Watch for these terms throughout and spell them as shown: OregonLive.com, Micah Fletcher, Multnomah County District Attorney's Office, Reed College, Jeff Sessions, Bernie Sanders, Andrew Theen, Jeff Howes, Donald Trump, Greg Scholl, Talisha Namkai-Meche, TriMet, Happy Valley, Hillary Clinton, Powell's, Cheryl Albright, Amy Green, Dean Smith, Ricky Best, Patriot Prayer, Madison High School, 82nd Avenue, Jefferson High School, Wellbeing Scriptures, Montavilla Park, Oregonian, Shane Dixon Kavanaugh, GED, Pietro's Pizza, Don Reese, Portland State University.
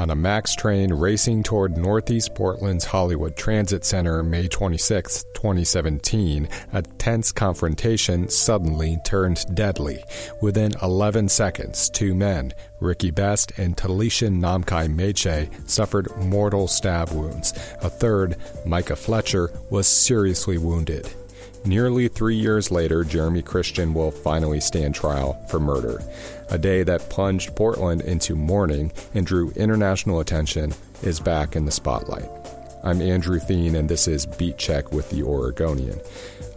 on a MAX train racing toward Northeast Portland's Hollywood Transit Center May 26, 2017, a tense confrontation suddenly turned deadly. Within 11 seconds, two men, Ricky Best and Talisha Namkai-Meche, suffered mortal stab wounds. A third, Micah Fletcher, was seriously wounded. Nearly 3 years later, Jeremy Christian will finally stand trial for murder, a day that plunged Portland into mourning and drew international attention is back in the spotlight. I'm Andrew Theen, and this is Beat Check with the Oregonian.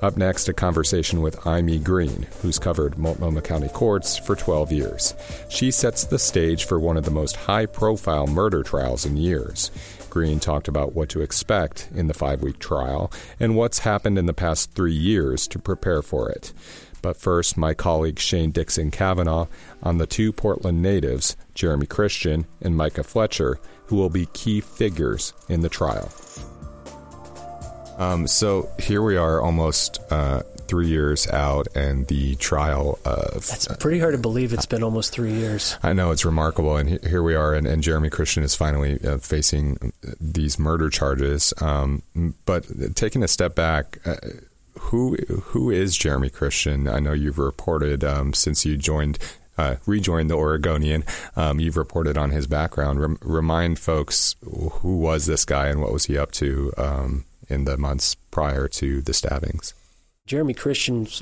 Up next, a conversation with Amy Green, who's covered Multnomah County courts for 12 years. She sets the stage for one of the most high-profile murder trials in years. Green talked about what to expect in the 5-week trial and what's happened in the past 3 years to prepare for it. But first, my colleague Shane Dixon Kavanaugh on the two Portland natives, Jeremy Christian and Micah Fletcher, who will be key figures in the trial. So here we are almost 3 years out, and the trial of... That's pretty hard to believe it's been almost 3 years. I know, it's remarkable, and here we are, and Jeremy Christian is finally facing these murder charges. But taking a step back, who is Jeremy Christian? I know you've reported since you rejoined the Oregonian. You've reported on his background. Remind folks, who was this guy and what was he up to in the months prior to the stabbings? Jeremy Christian's,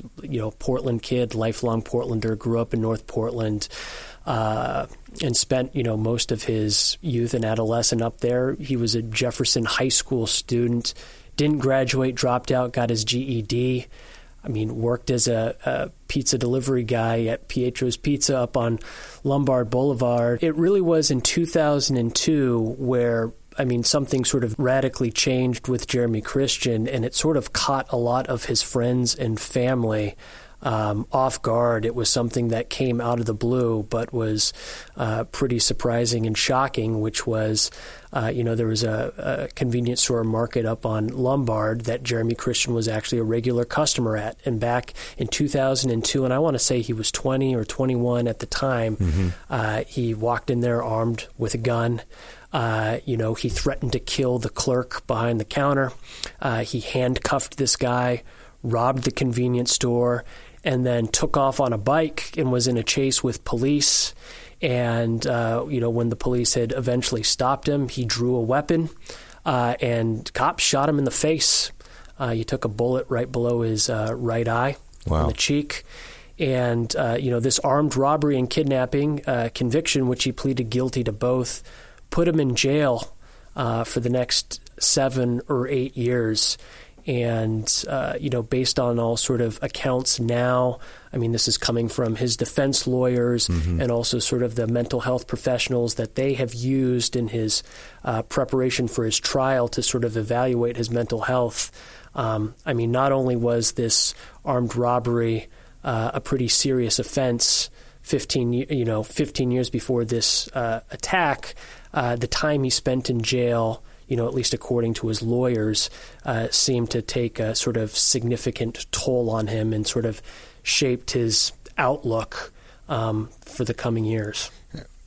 Portland kid, lifelong Portlander, grew up in North Portland and spent, most of his youth and adolescence up there. He was a Jefferson High School student, didn't graduate, dropped out, got his GED. Worked as a pizza delivery guy at Pietro's Pizza up on Lombard Boulevard. It really was in 2002 where something sort of radically changed with Jeremy Christian, and it sort of caught a lot of his friends and family off guard. It was something that came out of the blue, but was pretty surprising and shocking, which was, there was a convenience store market up on Lombard that Jeremy Christian was actually a regular customer at. And back in 2002, and I want to say he was 20 or 21 at the time, he walked in there armed with a gun. He threatened to kill the clerk behind the counter. He handcuffed this guy, robbed the convenience store, and then took off on a bike and was in a chase with police. And, when the police had eventually stopped him, he drew a weapon and cops shot him in the face. He took a bullet right below his right eye on the cheek. And, this armed robbery and kidnapping conviction, which he pleaded guilty to both, put him in jail for the next 7 or 8 years. And, based on all sort of accounts now, this is coming from his defense lawyers and also sort of the mental health professionals that they have used in his preparation for his trial to sort of evaluate his mental health. Not only was this armed robbery a pretty serious offense 15 years before this attack, the time he spent in jail, at least according to his lawyers, seemed to take a sort of significant toll on him and sort of shaped his outlook for the coming years.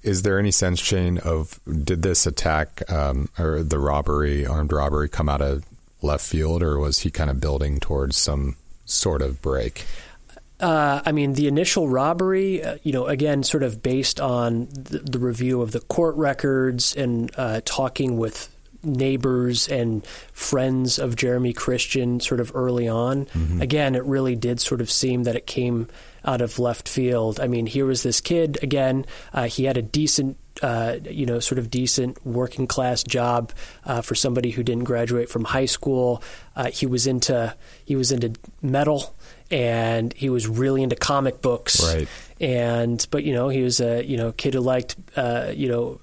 Is there any sense, Shane, of did this attack or the armed robbery come out of left field, or was he kind of building towards some sort of break? The initial robbery, again, sort of based on the review of the court records and talking with neighbors and friends of Jeremy Christian sort of early on. Again, it really did sort of seem that it came out of left field. Here was this kid, again, he had a decent, sort of decent working class job for somebody who didn't graduate from high school. He was into metal, and he was really into comic books. Right. But he was a, kid who liked,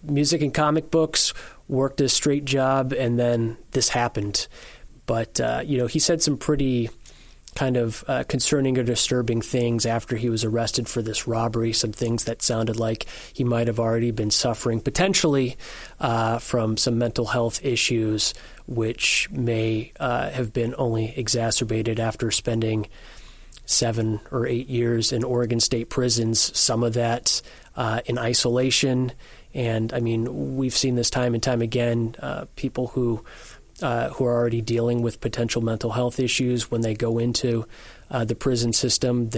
music and comic books, worked a straight job, and then this happened. But, he said some pretty kind of concerning or disturbing things after he was arrested for this robbery, some things that sounded like he might have already been suffering potentially from some mental health issues, which may have been only exacerbated after spending 7 or 8 years in Oregon state prisons, some of that in isolation, And I mean, we've seen this time and time again, people who are already dealing with potential mental health issues, when they go into the prison system,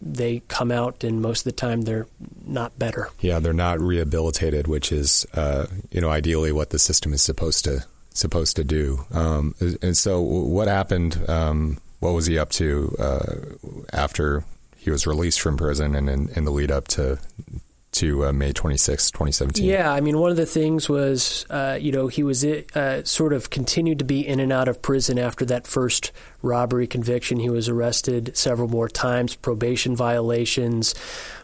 they come out, and most of the time they're not better. Yeah, they're not rehabilitated, which is ideally what the system is supposed to do. And so, what happened? What was he up to after he was released from prison, and in the lead up to May 26, 2017? Yeah, I mean, one of the things was, he was sort of continued to be in and out of prison after that first robbery conviction. He was arrested several more times, probation violations.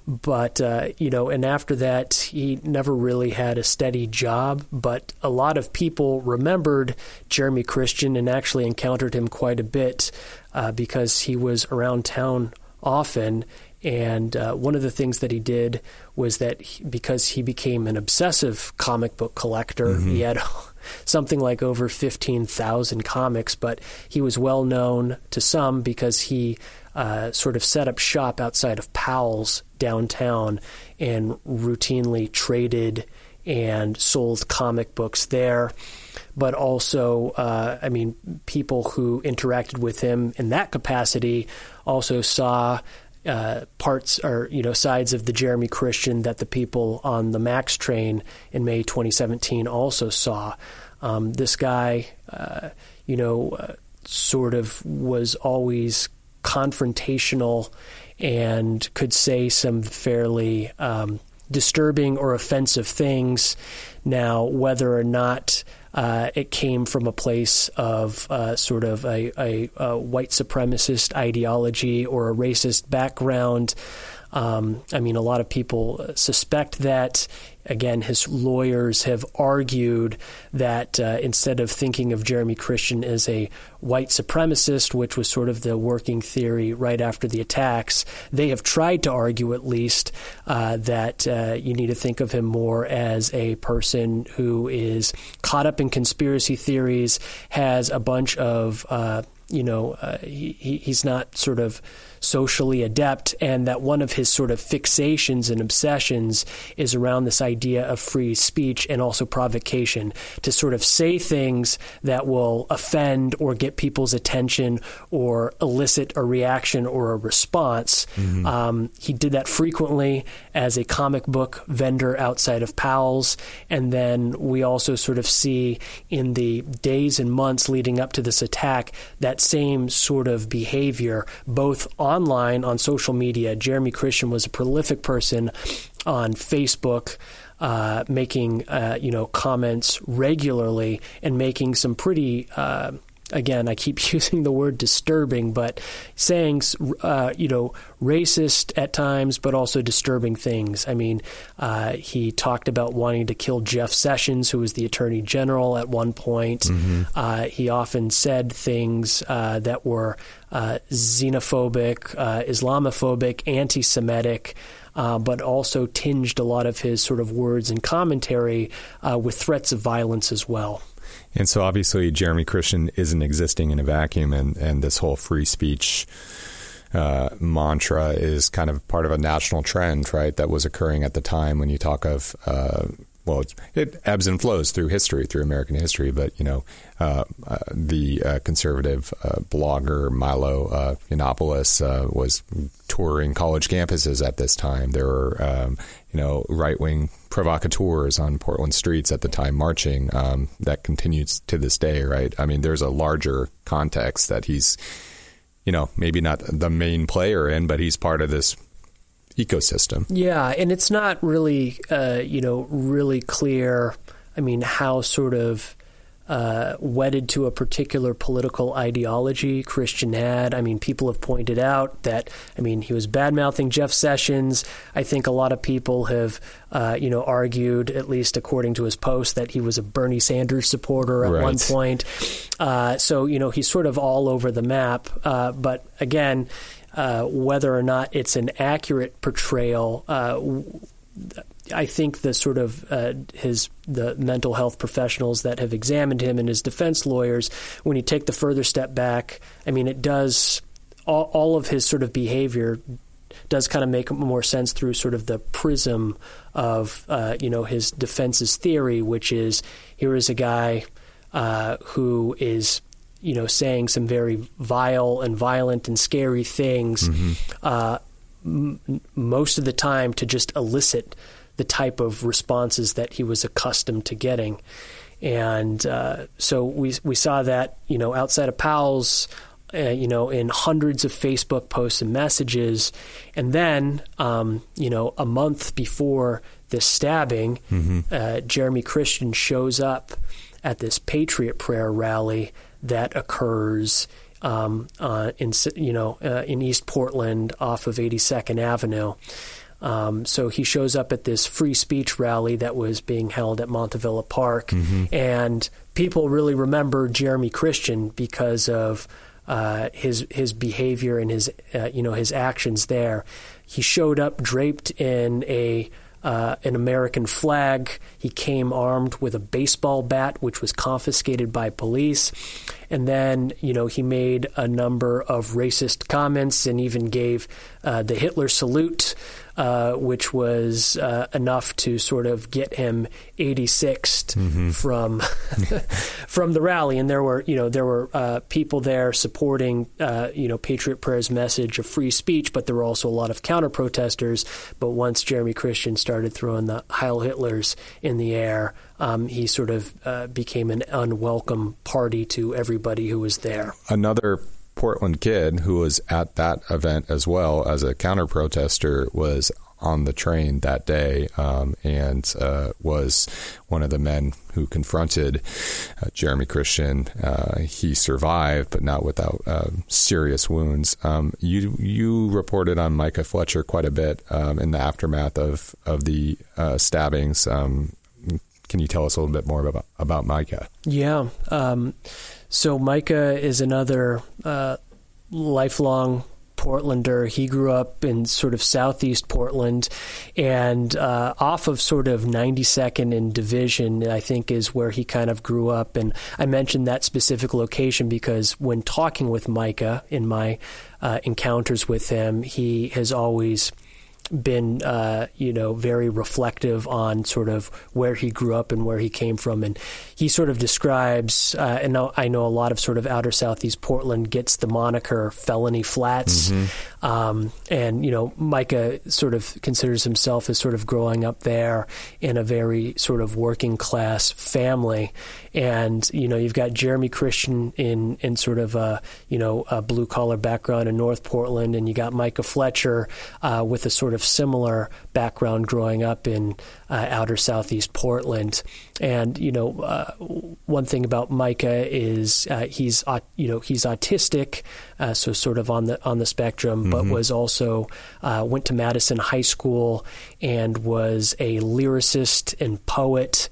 But, and after that, he never really had a steady job. But a lot of people remembered Jeremy Christian and actually encountered him quite a bit because he was around town often. And one of the things that he did was that because he became an obsessive comic book collector, mm-hmm. he had something like over 15,000 comics, but he was well known to some because he sort of set up shop outside of Powell's downtown and routinely traded and sold comic books there. But also, people who interacted with him in that capacity also saw parts or, sides of the Jeremy Christian that the people on the MAX train in May 2017 also saw. This guy, sort of was always confrontational and could say some fairly disturbing or offensive things. Now, whether or not it came from a place of sort of a white supremacist ideology or a racist background. A lot of people suspect that. Again, his lawyers have argued that instead of thinking of Jeremy Christian as a white supremacist, which was sort of the working theory right after the attacks, they have tried to argue at least that you need to think of him more as a person who is caught up in conspiracy theories, has a bunch of he's not sort of socially adept, and that one of his sort of fixations and obsessions is around this idea of free speech and also provocation, to sort of say things that will offend or get people's attention or elicit a reaction or a response. Mm-hmm. He did that frequently as a comic book vendor outside of Powell's. And then we also sort of see in the days and months leading up to this attack that same sort of behavior, both online on social media. Jeremy Christian was a prolific person on Facebook, making comments regularly and making some pretty again, I keep using the word disturbing, but saying racist at times, but also disturbing things. I mean, he talked about wanting to kill Jeff Sessions, who was the attorney general at one point. Mm-hmm. He often said things that were xenophobic, Islamophobic, anti-Semitic, but also tinged a lot of his sort of words and commentary with threats of violence as well. And so obviously Jeremy Christian isn't existing in a vacuum, and this whole free speech mantra is kind of part of a national trend, right, that was occurring at the time when you talk of, it ebbs and flows through history, through American history, but, the conservative blogger Milo Yiannopoulos was touring college campuses at this time. There were, right-wing provocateurs on Portland streets at the time marching. That continues to this day, right? I mean, there's a larger context that he's, maybe not the main player in, but he's part of this ecosystem. Yeah, and it's not really, really clear, how sort of wedded to a particular political ideology Christian had. People have pointed out that, he was bad-mouthing Jeff Sessions. I think a lot of people have, argued, at least according to his post, that he was a Bernie Sanders supporter at one point. So, he's sort of all over the map. But again, whether or not it's an accurate portrayal, I think the sort of the mental health professionals that have examined him and his defense lawyers, when you take the further step back, it does all of his sort of behavior does kind of make more sense through sort of the prism of, his defense's theory, which is here is a guy who is, saying some very vile and violent and scary things most of the time to just elicit the type of responses that he was accustomed to getting. And so we saw that, outside of Powell's, in hundreds of Facebook posts and messages. And then, a month before this stabbing, Jeremy Christian shows up at this Patriot Prayer rally that occurs in East Portland off of 82nd Avenue. So he shows up at this free speech rally that was being held at Montavilla Park. And people really remember Jeremy Christian because of his behavior and his actions there. He showed up draped in an American flag. He came armed with a baseball bat, which was confiscated by police. And then, he made a number of racist comments and even gave the Hitler salute, which was enough to sort of get him 86'd from the rally. And there were people there supporting, Patriot Prayer's message of free speech, but there were also a lot of counter-protesters. But once Jeremy Christian started throwing the Heil Hitlers in the air, he sort of became an unwelcome party to everybody who was there. Another Portland kid who was at that event as well as a counter-protester was on the train that day and was one of the men who confronted Jeremy Christian. He survived, but not without serious wounds. You reported on Micah Fletcher quite a bit in the aftermath of the stabbings. Can you tell us a little bit more about Micah? Yeah. So Micah is another lifelong Portlander. He grew up in sort of southeast Portland, and off of sort of 92nd and Division, I think, is where he kind of grew up. And I mentioned that specific location because when talking with Micah in my encounters with him, he has always been, very reflective on sort of where he grew up and where he came from. And he sort of describes, and I know a lot of sort of outer southeast Portland gets the moniker Felony Flats. And, Micah sort of considers himself as sort of growing up there in a very sort of working class family. And, you've got Jeremy Christian in sort of a blue collar background in North Portland. And you got Micah Fletcher with a sort of similar background growing up in outer southeast Portland. And, one thing about Micah is he's autistic, so sort of on the spectrum, but was also went to Madison High School and was a lyricist and poet.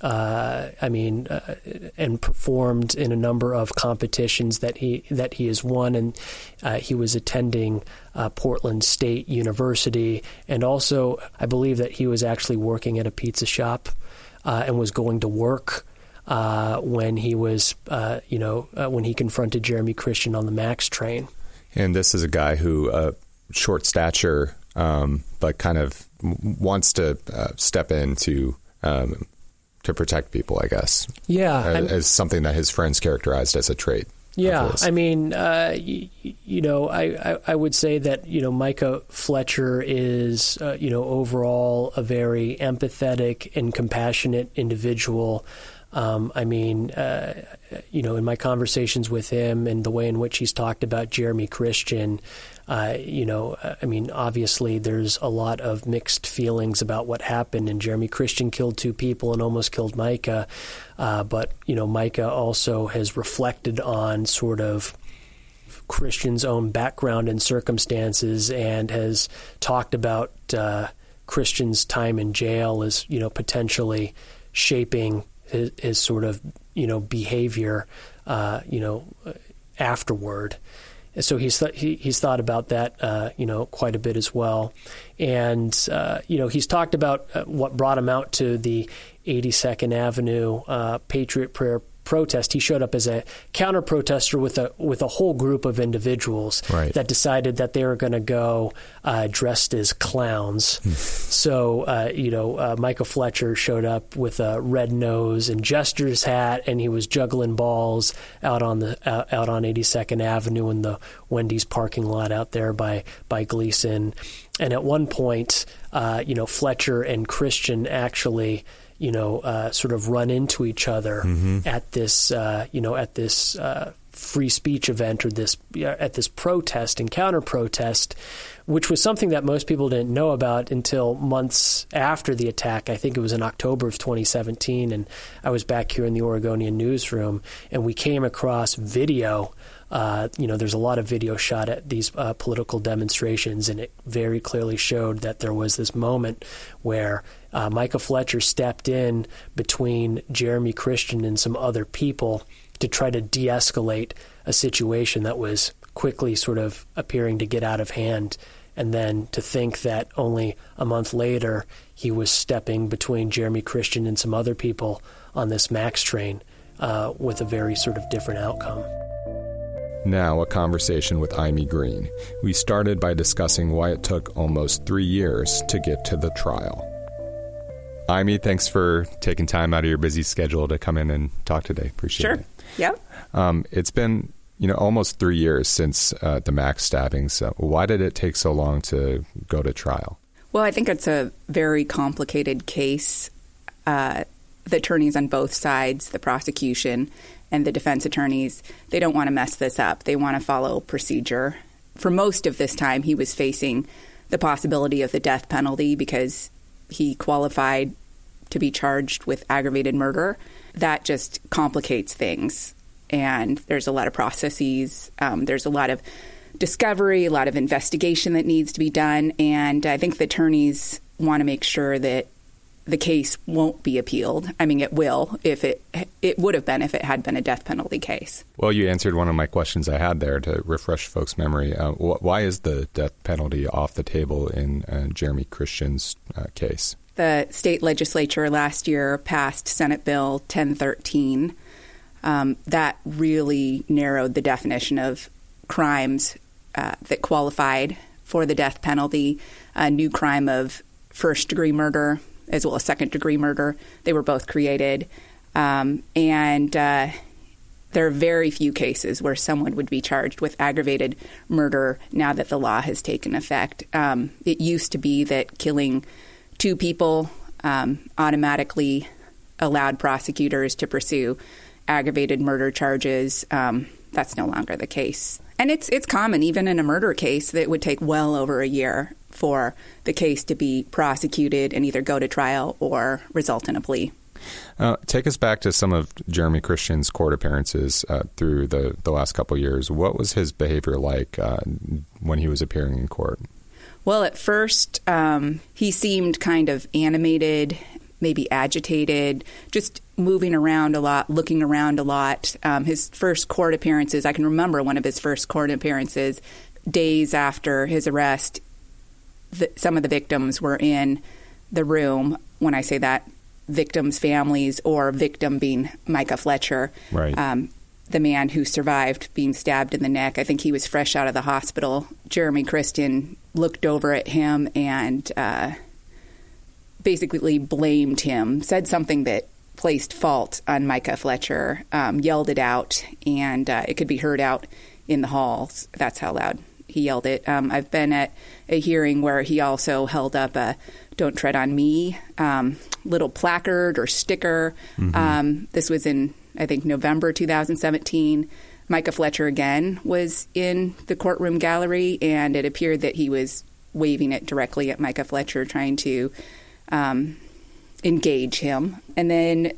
And performed in a number of competitions that he has won, and he was attending Portland State University, and also I believe that he was actually working at a pizza shop and was going to work when he was, when he confronted Jeremy Christian on the MAX train. And this is a guy who, short stature, but kind of wants to step into. To protect people, I guess. Yeah. As something that his friends characterized as a trait. Yeah. I mean, I would say that, Micah Fletcher is, overall a very empathetic and compassionate individual. In my conversations with him and the way in which he's talked about Jeremy Christian, obviously there's a lot of mixed feelings about what happened, and Jeremy Christian killed two people and almost killed Micah. But, Micah also has reflected on sort of Christian's own background and circumstances and has talked about Christian's time in jail as, potentially shaping his sort of, behavior, afterward. And so he's thought about that, quite a bit as well. And, he's talked about what brought him out to the 82nd Avenue Patriot Prayer protest, he showed up as a counter-protester with a whole group of individuals that decided that they were going to go dressed as clowns. So, Micah Fletcher showed up with a red nose and jester's hat, and he was juggling balls out on 82nd Avenue in the Wendy's parking lot out there by Gleason. And at one point, Fletcher and Christian actually, sort of run into each other at this, free speech event or at this protest and counter protest, which was something that most people didn't know about until months after the attack. I think it was in October of 2017, and I was back here in the Oregonian newsroom, and we came across video. There's a lot of video shot at these political demonstrations, and it very clearly showed that there was this moment where Micah Fletcher stepped in between Jeremy Christian and some other people to try to de-escalate a situation that was quickly sort of appearing to get out of hand. And then to think that only a month later he was stepping between Jeremy Christian and some other people on this MAX train with a very sort of different outcome. Now, a conversation with Amy Green. We started by discussing why it took almost 3 years to get to the trial. Amy, thanks for taking time out of your busy schedule to come in and talk today. Appreciate it. Sure. Yeah. It's been, almost 3 years since the MAX stabbing. So why did it take so long to go to trial? Well, I think it's a very complicated case. The attorneys on both sides, the prosecution and the defense attorneys, they don't want to mess this up. They want to follow procedure. For most of this time, he was facing the possibility of the death penalty because he qualified to be charged with aggravated murder. That just complicates things. And there's a lot of processes. There's a lot of discovery, a lot of investigation that needs to be done. And I think the attorneys want to make sure that the case won't be appealed. I mean, it will if it would have been if it had been a death penalty case. Well, you answered one of my questions I had there to refresh folks' memory. Why is the death penalty off the table in Jeremy Christian's case? The state legislature last year passed Senate Bill 1013. That really narrowed the definition of crimes that qualified for the death penalty, a new crime of first-degree murder, as well as second-degree murder. They were both created. And there are very few cases where someone would be charged with aggravated murder now that the law has taken effect. It used to be that killing two people automatically allowed prosecutors to pursue aggravated murder charges. That's no longer the case. And it's common, even in a murder case, that it would take well over a year for the case to be prosecuted and either go to trial or result in a plea. Take us back to some of Jeremy Christian's court appearances through the last couple of years. What was his behavior like when he was appearing in court? Well, at first, he seemed kind of animated, maybe agitated, just moving around a lot, looking around a lot. His first court appearances, I can remember one of his first court appearances, days after his arrest, some of the victims were in the room. When I say that, victims' families, or victim being Micah Fletcher, the man who survived being stabbed in the neck. I think he was fresh out of the hospital. Jeremy Christian looked over at him and basically blamed him, said something that placed fault on Micah Fletcher, yelled it out, and it could be heard out in the halls. That's how loud he yelled it. I've been at a hearing where he also held up a "Don't Tread on Me" little placard or sticker. This was in, I think, November 2017. Micah Fletcher again was in the courtroom gallery, and it appeared that he was waving it directly at Micah Fletcher, trying to engage him. And then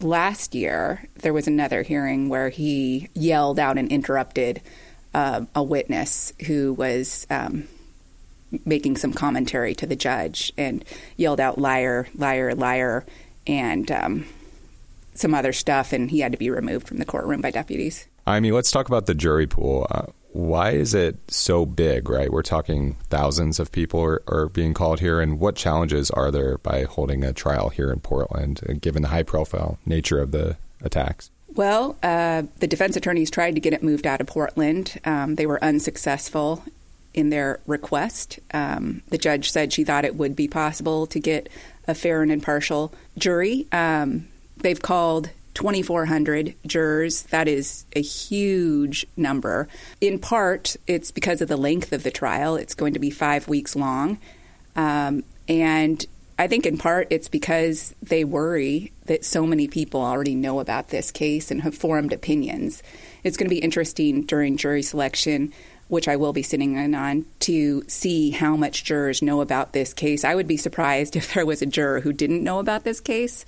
last year, there was another hearing where he yelled out and interrupted a witness who was making some commentary to the judge, and yelled out "liar, liar, liar," and some other stuff, and he had to be removed from the courtroom by deputies. I mean, let's talk about the jury pool. Why is it so big, right? We're talking thousands of people are being called here, and what challenges are there by holding a trial here in Portland, given the high-profile nature of the attacks? Well, the defense attorneys tried to get it moved out of Portland. They were unsuccessful in their request. The judge said she thought it would be possible to get a fair and impartial jury. They've called 2,400 jurors. That is a huge number. In part, it's because of the length of the trial. It's going to be 5 weeks long. And I think in part it's because they worry that so many people already know about this case and have formed opinions. It's going to be interesting during jury selection, which I will be sitting in on, to see how much jurors know about this case. I would be surprised if there was a juror who didn't know about this case.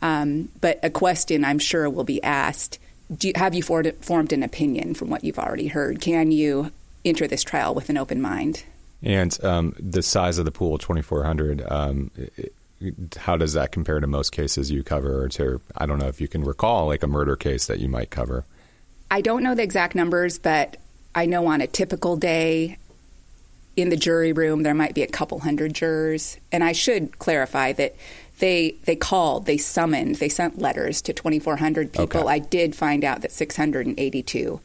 But a question I'm sure will be asked, have you formed an opinion from what you've already heard? Can you enter this trial with an open mind? And the size of the pool, 2,400, how does that compare to most cases you cover, or to, I don't know if you can recall, like a murder case that you might cover? I don't know the exact numbers, but I know on a typical day in the jury room, there might be a couple hundred jurors. And I should clarify that they called, they sent letters to 2,400 people. Okay. I did find out that 682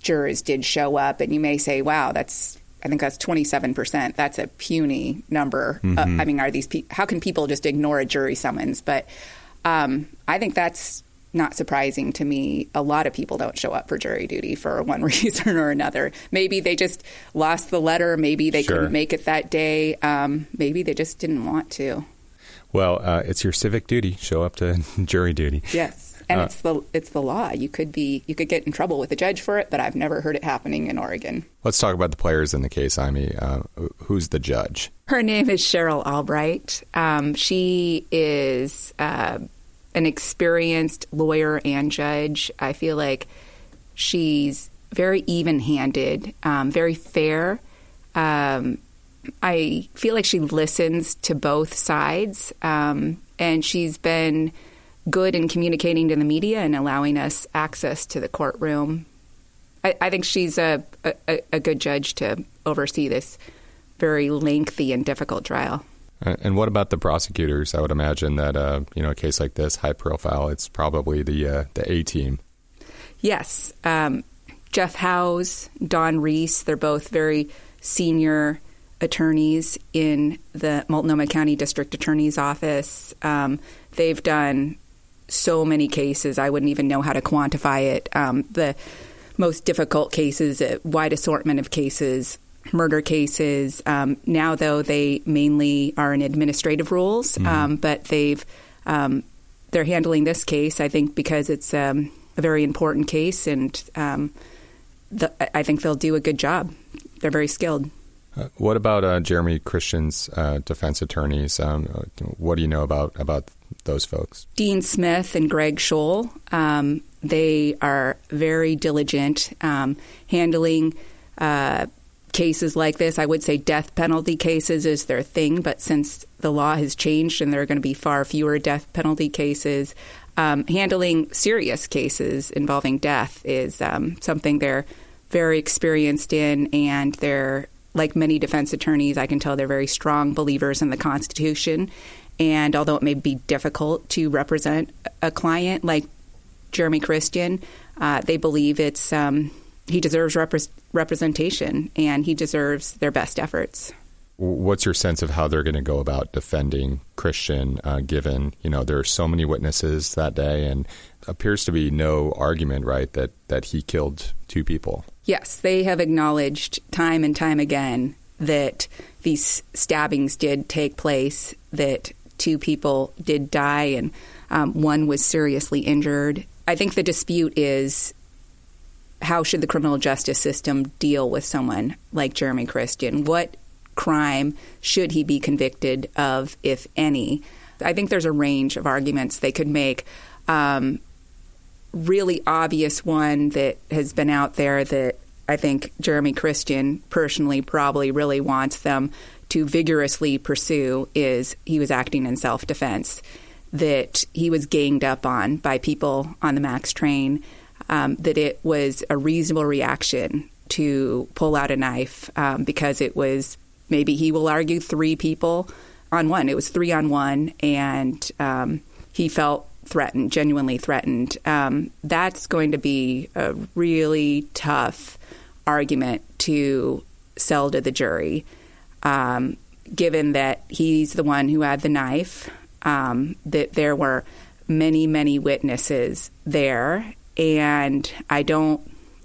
jurors did show up. And you may say, wow, I think that's 27%. That's a puny number. Mm-hmm. I mean, how can people just ignore a jury summons? But I think that's not surprising to me. A lot of people don't show up for jury duty for one reason or another. Maybe they just lost the letter. Maybe they couldn't make it that day. Maybe they just didn't want to. Well, it's your civic duty. Show up to jury duty. Yes. And it's the law. You could get in trouble with the judge for it, but I've never heard it happening in Oregon. Let's talk about the players in the case, Amy. Who's the judge? Her name is Cheryl Albright. She is an experienced lawyer and judge. I feel like she's very even-handed, very fair. I feel like she listens to both sides, and she's been good in communicating to the media and allowing us access to the courtroom. I think she's a good judge to oversee this very lengthy and difficult trial. And what about the prosecutors? I would imagine that a case like this, high profile, it's probably the A team. Yes, Jeff Howes, Don Reese, they're both very senior attorneys in the Multnomah County District Attorney's Office. They've done so many cases, I wouldn't even know how to quantify it. The most difficult cases, a wide assortment of cases, murder cases. Now, though, they mainly are in administrative rules, but they're handling this case, I think, because it's a very important case, and I think they'll do a good job. They're very skilled. What about Jeremy Christian's defense attorneys? What do you know about those folks? Dean Smith and Greg Scholl. They are very diligent handling cases like this. I would say death penalty cases is their thing, but since the law has changed and there are going to be far fewer death penalty cases, handling serious cases involving death is something they're very experienced in, and they're, like many defense attorneys, I can tell they're very strong believers in the Constitution. And although it may be difficult to represent a client like Jeremy Christian, they believe it's he deserves representation and he deserves their best efforts. What's your sense of how they're going to go about defending Christian, given, there are so many witnesses that day and appears to be no argument, right, that he killed two people? Yes, they have acknowledged time and time again that these stabbings did take place, that two people did die, and one was seriously injured. I think the dispute is, how should the criminal justice system deal with someone like Jeremy Christian? What crime should he be convicted of, if any? I think there's a range of arguments they could make. Really obvious one that has been out there that I think Jeremy Christian personally probably really wants them to vigorously pursue is he was acting in self-defense, that he was ganged up on by people on the MAX train, that it was a reasonable reaction to pull out a knife because it was, maybe he will argue, three people on one. It was 3-on-1, and he felt threatened, genuinely threatened, that's going to be a really tough argument to sell to the jury, given that he's the one who had the knife, that there were many, many witnesses there. And I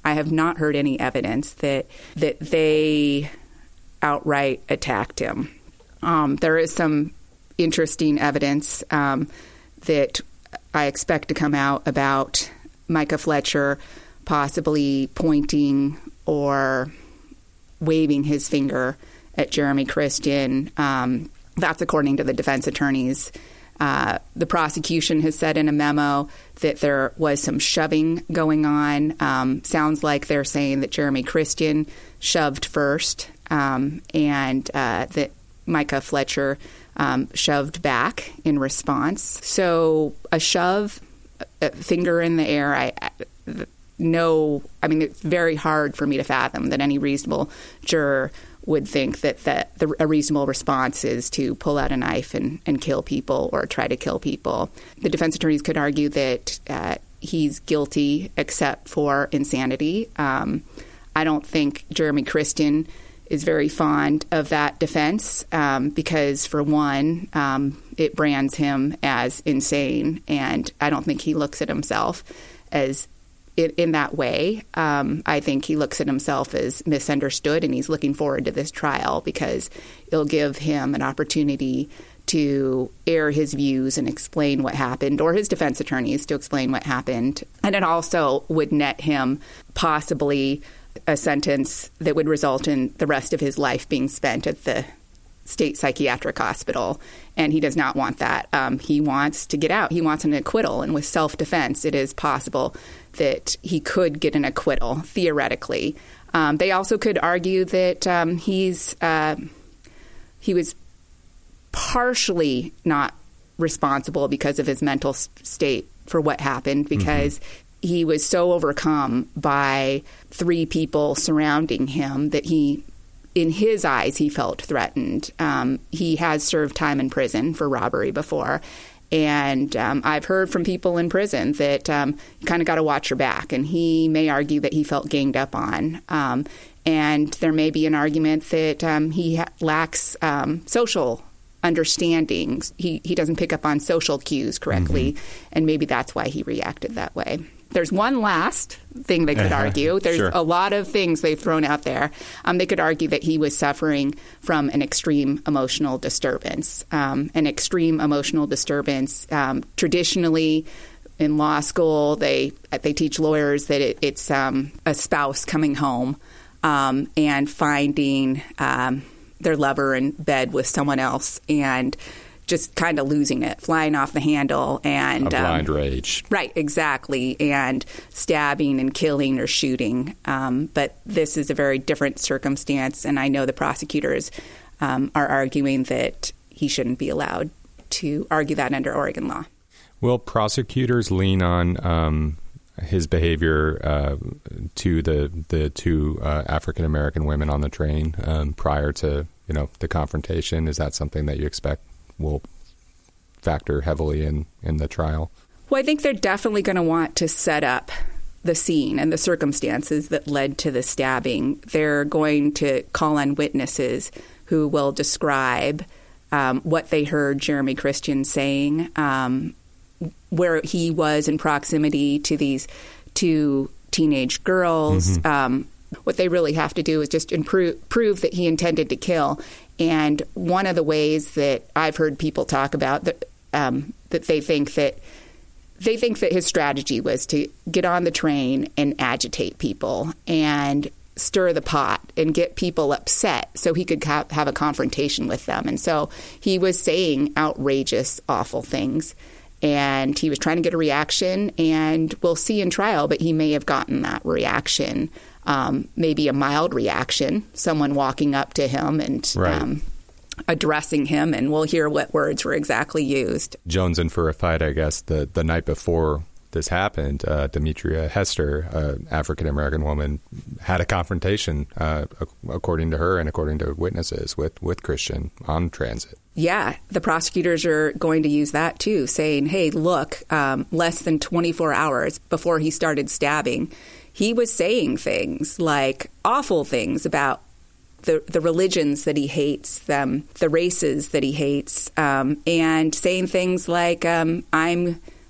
have not heard any evidence that they outright attacked him. There is some interesting evidence that I expect to come out about Micah Fletcher possibly pointing or waving his finger at Jeremy Christian. That's according to the defense attorneys. The prosecution has said in a memo that there was some shoving going on. Sounds like they're saying that Jeremy Christian shoved first, and that Micah Fletcher shoved back in response. So a shove, a finger in the air, it's very hard for me to fathom that any reasonable juror would think that a reasonable response is to pull out a knife and kill people or try to kill people. The defense attorneys could argue that he's guilty except for insanity. I don't think Jeremy Christian is very fond of that defense because, for one, it brands him as insane, and I don't think he looks at himself as in that way. I think he looks at himself as misunderstood, and he's looking forward to this trial because it'll give him an opportunity to air his views and explain what happened, or his defense attorneys to explain what happened. And it also would net him possibly a sentence that would result in the rest of his life being spent at the state psychiatric hospital, and he does not want that. He wants to get out. He wants an acquittal, and with self-defense, it is possible that he could get an acquittal, theoretically. They also could argue that he was partially not responsible because of his mental state for what happened, because he was so overcome by three people surrounding him that he, in his eyes, he felt threatened. He has served time in prison for robbery before. And I've heard from people in prison that you kind of got to watch your back. And he may argue that he felt ganged up on. And there may be an argument that he lacks social understanding. He doesn't pick up on social cues correctly. And maybe that's why he reacted that way. There's one last thing they could argue. There's a lot of things they've thrown out there. They could argue that he was suffering from an extreme emotional disturbance. An extreme emotional disturbance, traditionally in law school, they teach lawyers that it's a spouse coming home and finding their lover in bed with someone else and just kind of losing it, flying off the handle, and a blind rage. Right, exactly. And stabbing and killing or shooting. But this is a very different circumstance. And I know the prosecutors are arguing that he shouldn't be allowed to argue that under Oregon law. Will prosecutors lean on his behavior to the two African-American women on the train prior to, the confrontation? Is that something that you expect will factor heavily in the trial? Well, I think they're definitely going to want to set up the scene and the circumstances that led to the stabbing. They're going to call on witnesses who will describe what they heard Jeremy Christian saying, where he was in proximity to these two teenage girls. What they really have to do is just prove that he intended to kill. And one of the ways that I've heard people talk about that they think that his strategy was to get on the train and agitate people and stir the pot and get people upset so he could have a confrontation with them. And so he was saying outrageous, awful things, and he was trying to get a reaction. And we'll see in trial, but he may have gotten that reaction. Maybe a mild reaction, someone walking up to him and addressing him, and we'll hear what words were exactly used. Jones in for a fight, I guess, the night before this happened, Demetria Hester, an African-American woman, had a confrontation, according to her and according to witnesses, with Christian on transit. Yeah, the prosecutors are going to use that, too, saying, hey, look, less than 24 hours before he started stabbing, he was saying things like awful things about the religions that he hates, the races that he hates, and saying things like,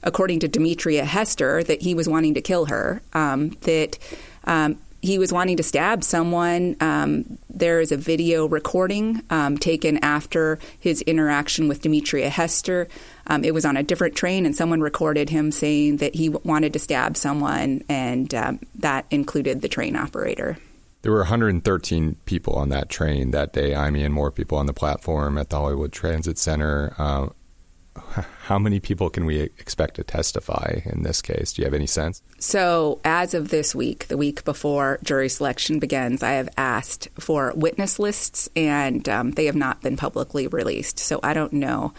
according to Demetria Hester, that he was wanting to kill her, that he was wanting to stab someone. There is a video recording taken after his interaction with Demetria Hester. It was on a different train, and someone recorded him saying that he wanted to stab someone, and that included the train operator. There were 113 people on that train that day, Amy, and more people on the platform at the Hollywood Transit Center. How many people can we expect to testify in this case? Do you have any sense? So as of this week, the week before jury selection begins, I have asked for witness lists, and they have not been publicly released. So I don't know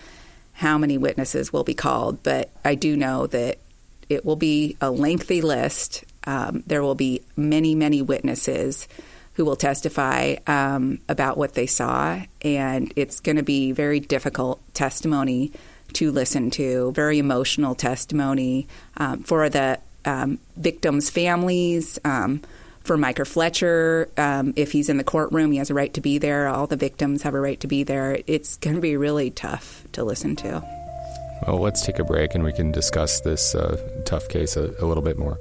how many witnesses will be called, but I do know that it will be a lengthy list. There will be many, many witnesses who will testify about what they saw. And it's going to be very difficult testimony to listen to, very emotional testimony for the victims' families, for Micah Fletcher. If he's in the courtroom, he has a right to be there. All the victims have a right to be there. It's going to be really tough to listen to. Well, let's take a break and we can discuss this tough case a little bit more.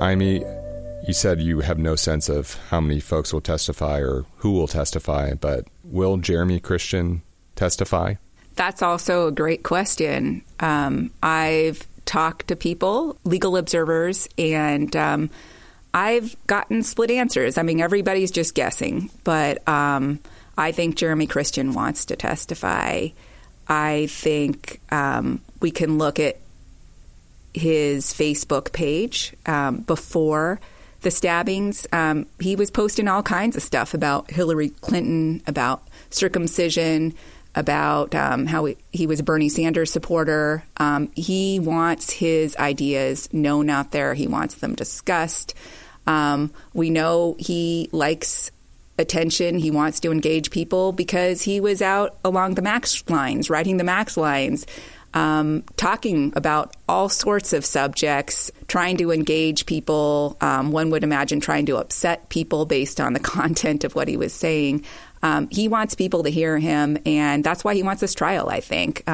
Amy, you said you have no sense of how many folks will testify or who will testify, but will Jeremy Christian testify? That's also a great question. I've talked to people, legal observers, and I've gotten split answers. I mean, everybody's just guessing, but I think Jeremy Christian wants to testify. I think we can look at his Facebook page before the stabbings. He was posting all kinds of stuff about Hillary Clinton, about circumcision, about how he was a Bernie Sanders supporter. He wants his ideas known out there. He wants them discussed. We know he likes attention. He wants to engage people because he was out along the MAX lines, riding the MAX lines, talking about all sorts of subjects, trying to engage people. One would imagine trying to upset people based on the content of what he was saying. He wants people to hear him, and that's why he wants this trial, I think.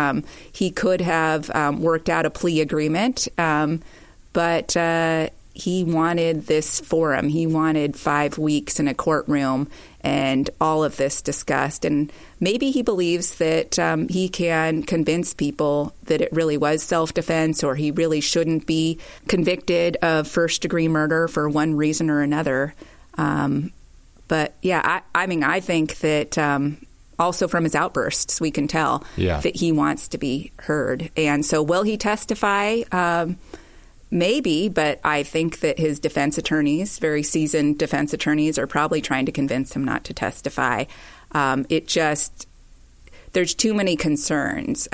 He could have worked out a plea agreement, but he wanted this forum. He wanted 5 weeks in a courtroom and all of this discussed. And maybe he believes that he can convince people that it really was self-defense or he really shouldn't be convicted of first-degree murder for one reason or another. But, yeah, I think that also from his outbursts, we can tell that he wants to be heard. And so will he testify? Maybe, but I think that his defense attorneys, very seasoned defense attorneys, are probably trying to convince him not to testify. There's too many concerns.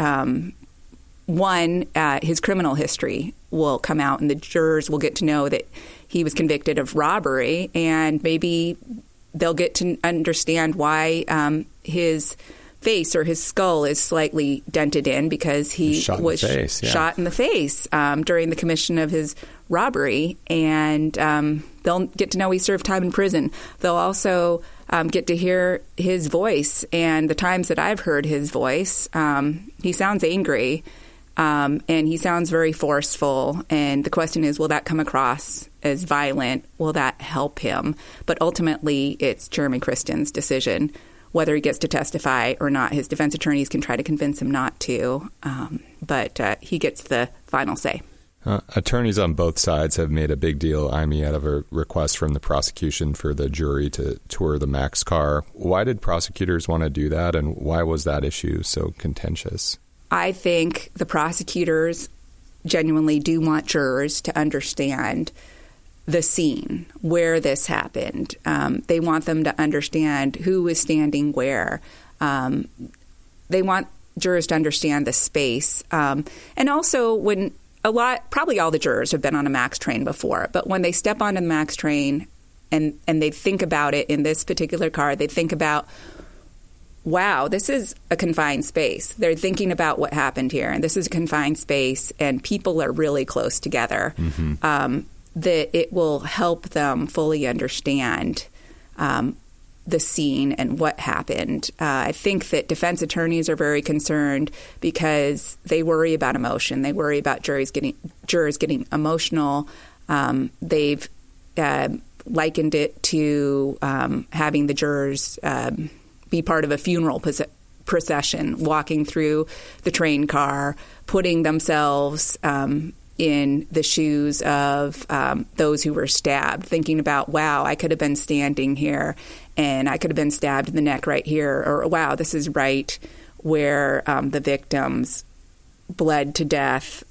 One, his criminal history will come out and the jurors will get to know that he was convicted of robbery, and maybe they'll get to understand why his face or his skull is slightly dented in because he was shot in the face during the commission of his robbery. And they'll get to know he served time in prison. They'll also get to hear his voice. And the times that I've heard his voice, he sounds angry and he sounds very forceful. And the question is, will that come across as violent? Will that help him? But ultimately, it's Jeremy Christian's decision whether he gets to testify or not. His defense attorneys can try to convince him not to, but he gets the final say. Attorneys on both sides have made a big deal, I mean, out of a request from the prosecution for the jury to tour the MAX car. Why did prosecutors want to do that, and why was that issue so contentious? I think the prosecutors genuinely do want jurors to understand the scene, where this happened. They want them to understand who was standing where. they want jurors to understand the space. And also when probably all the jurors have been on a MAX train before, but when they step onto the MAX train and they think about it in this particular car, they think about, wow, this is a confined space. They're thinking about what happened here, and this is a confined space, and people are really close together. Mm-hmm. That it will help them fully understand the scene and what happened. I think that defense attorneys are very concerned because they worry about emotion. They worry about jurors getting emotional. They've likened it to having the jurors be part of a funeral procession, walking through the train car, putting themselves in the shoes of those who were stabbed, thinking about, wow, I could have been standing here and I could have been stabbed in the neck right here, or wow, this is right where the victims bled to death.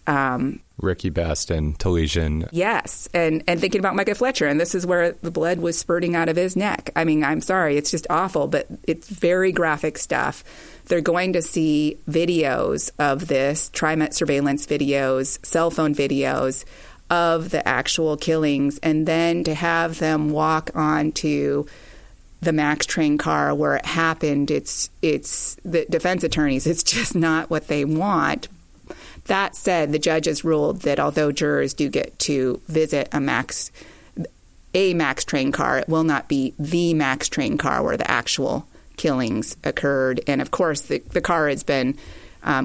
Ricky Best and Talisha. Yes. And thinking about Micah Fletcher, and this is where the blood was spurting out of his neck. I mean, I'm sorry, it's just awful, but it's very graphic stuff. They're going to see videos of this, TriMet surveillance videos, cell phone videos of the actual killings, and then to have them walk onto the MAX train car where it happened, it's the defense attorneys, it's just not what they want. That said, the judges ruled that although jurors do get to visit a MAX train car, it will not be the MAX train car where the actual killings occurred. And, of course, the car has been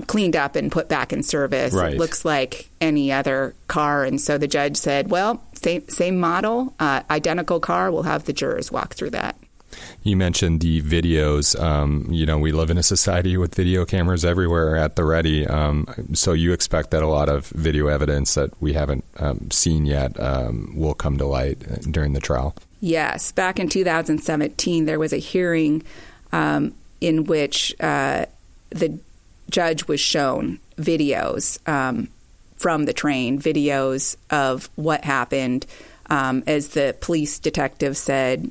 cleaned up and put back in service. Right. It looks like any other car. And so the judge said, well, same model, identical car. We'll have the jurors walk through that. You mentioned the videos. We live in a society with video cameras everywhere at the ready. So you expect that a lot of video evidence that we haven't seen yet will come to light during the trial? Yes. Back in 2017, there was a hearing in which the judge was shown videos from the train, videos of what happened. As the police detective said,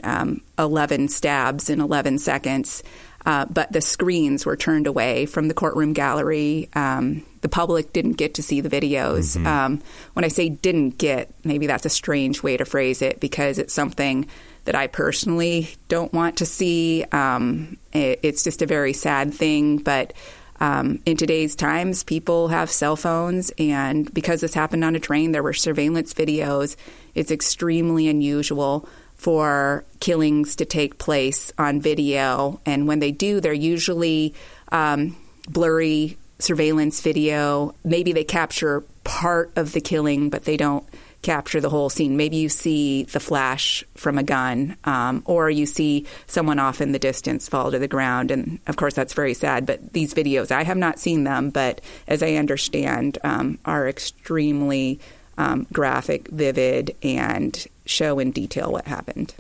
11 stabs in 11 seconds. But the screens were turned away from the courtroom gallery. The public didn't get to see the videos. Mm-hmm. When I say didn't get, maybe that's a strange way to phrase it, because it's something that I personally don't want to see. It's just a very sad thing. But in today's times, people have cell phones, and because this happened on a train, there were surveillance videos. It's extremely unusual for killings to take place on video, and when they do, they're usually blurry surveillance video. Maybe they capture part of the killing, but they don't capture the whole scene. Maybe you see the flash from a gun, or you see someone off in the distance fall to the ground. And of course, that's very sad. But these videos, I have not seen them, but as I understand, are extremely graphic, vivid, and show in detail what happened.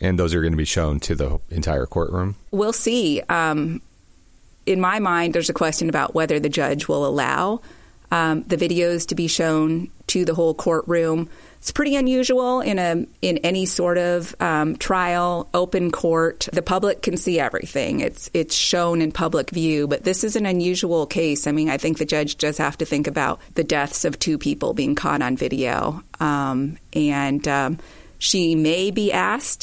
And those are going to be shown to the entire courtroom? We'll see. In my mind, there's a question about whether the judge will allow the videos to be shown to the whole courtroom. It's pretty unusual in any sort of trial, open court. The public can see everything. It's shown in public view, but this is an unusual case. I mean, I think the judge does have to think about the deaths of two people being caught on video. And she may be asked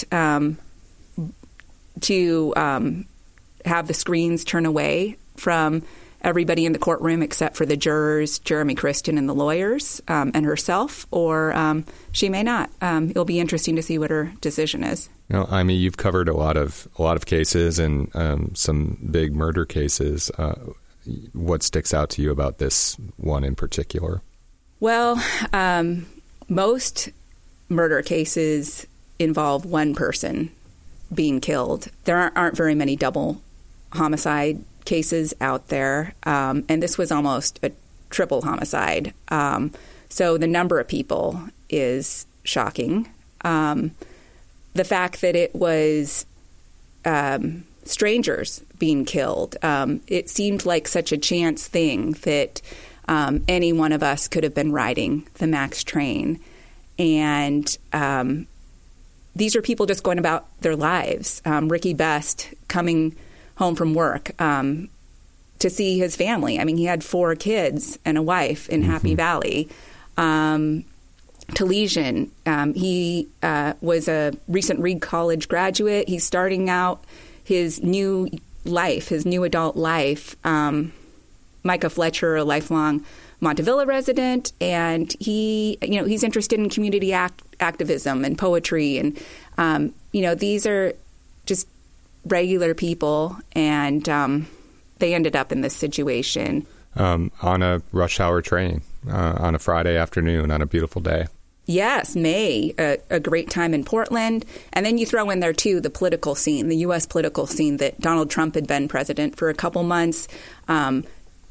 to have the screens turn away from everybody in the courtroom except for the jurors, Jeremy Christian and the lawyers, and herself, or she may not. It'll be interesting to see what her decision is. Now, I mean, you've covered a lot of cases and some big murder cases. What sticks out to you about this one in particular? Well, most murder cases involve one person being killed. There aren't very many double homicide cases out there, and this was almost a triple homicide. So the number of people is shocking. The fact that it was strangers being killed, it seemed like such a chance thing that any one of us could have been riding the MAX train. And these are people just going about their lives. Ricky Best coming home from work to see his family. I mean, he had 4 kids and a wife in Happy Valley. Talesian, he was a recent Reed College graduate. He's starting out his new life, his new adult life. Micah Fletcher, a lifelong Montavilla resident, and he, you know, he's interested in community activism and poetry, and you know, these are just regular people, and they ended up in this situation on a rush hour train on a Friday afternoon on a beautiful day. Yes, May, a great time in Portland. And then you throw in there, too, the political scene, the U.S. political scene, that Donald Trump had been president for a couple months.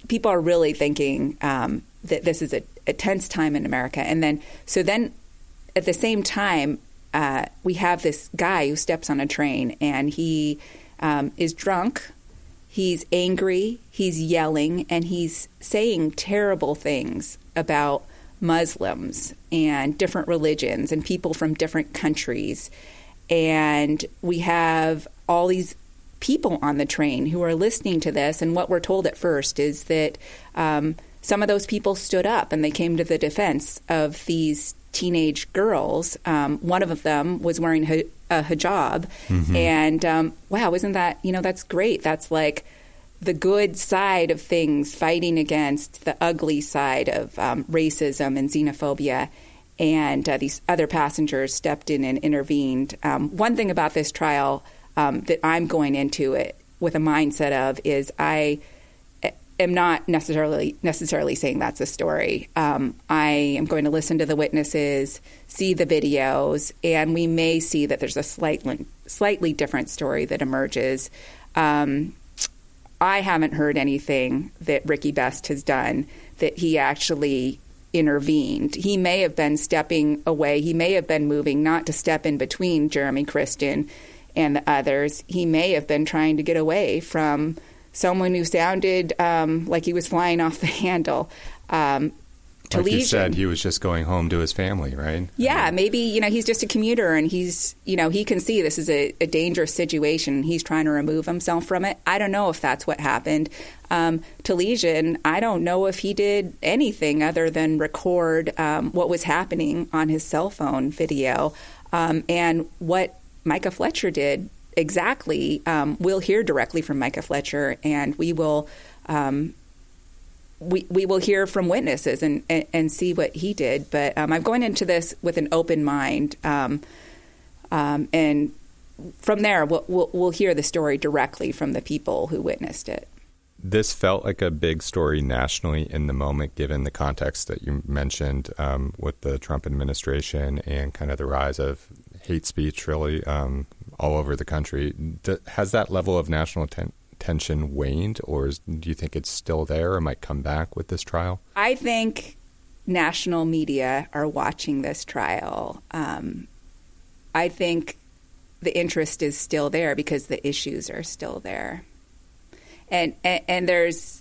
People are really thinking that this is a tense time in America. And then at the same time, we have this guy who steps on a train, and he is drunk. He's angry. He's yelling, and he's saying terrible things about Muslims and different religions and people from different countries. And we have all these people on the train who are listening to this. And what we're told at first is that some of those people stood up and they came to the defense of these teenage girls. One of them was wearing a hijab. And wow, isn't that, you know, that's great. That's like the good side of things, fighting against the ugly side of racism and xenophobia. And these other passengers stepped in and intervened. One thing about this trial that I'm going into it with a mindset of is I am not necessarily saying that's a story. I am going to listen to the witnesses, see the videos, and we may see that there's a slightly different story that emerges. I haven't heard anything that Ricky Best has done that he actually intervened. He may have been stepping away. He may have been moving not to step in between Jeremy Christian and the others. He may have been trying to get away from someone who sounded like he was flying off the handle. Like you said, he was just going home to his family, right? Yeah, maybe, you know, he's just a commuter, and he's, you know, he can see this is a dangerous situation. He's trying to remove himself from it. I don't know if that's what happened. Talisha, I don't know if he did anything other than record what was happening on his cell phone video. And what Micah Fletcher did exactly, we'll hear directly from Micah Fletcher, and we will we will hear from witnesses and see what he did. But I'm going into this with an open mind. And from there, we'll hear the story directly from the people who witnessed it. This felt like a big story nationally in the moment, given the context that you mentioned with the Trump administration and kind of the rise of hate speech really all over the country. Has that level of national tension waned, or do you think it's still there or might come back with this trial? I think national media are watching this trial. I think the interest is still there because the issues are still there. And there's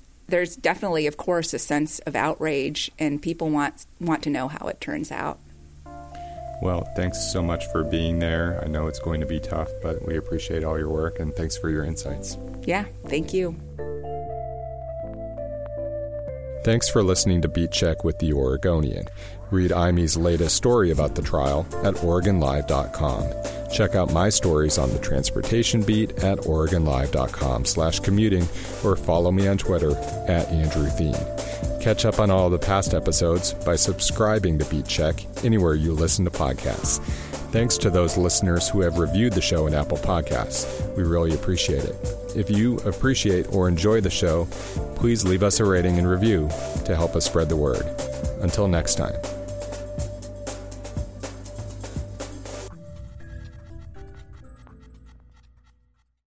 definitely, of course, a sense of outrage, and people want to know how it turns out. Well, thanks so much for being there. I know it's going to be tough, but we appreciate all your work, and thanks for your insights. Yeah, thank you. Thanks for listening to Beat Check with The Oregonian. Read Imy's latest story about the trial at OregonLive.com. Check out my stories on the transportation beat at OregonLive.com/commuting, or follow me on Twitter at Andrew Theen. Catch up on all the past episodes by subscribing to Beat Check anywhere you listen to podcasts. Thanks to those listeners who have reviewed the show in Apple Podcasts. We really appreciate it. If you appreciate or enjoy the show, please leave us a rating and review to help us spread the word. Until next time.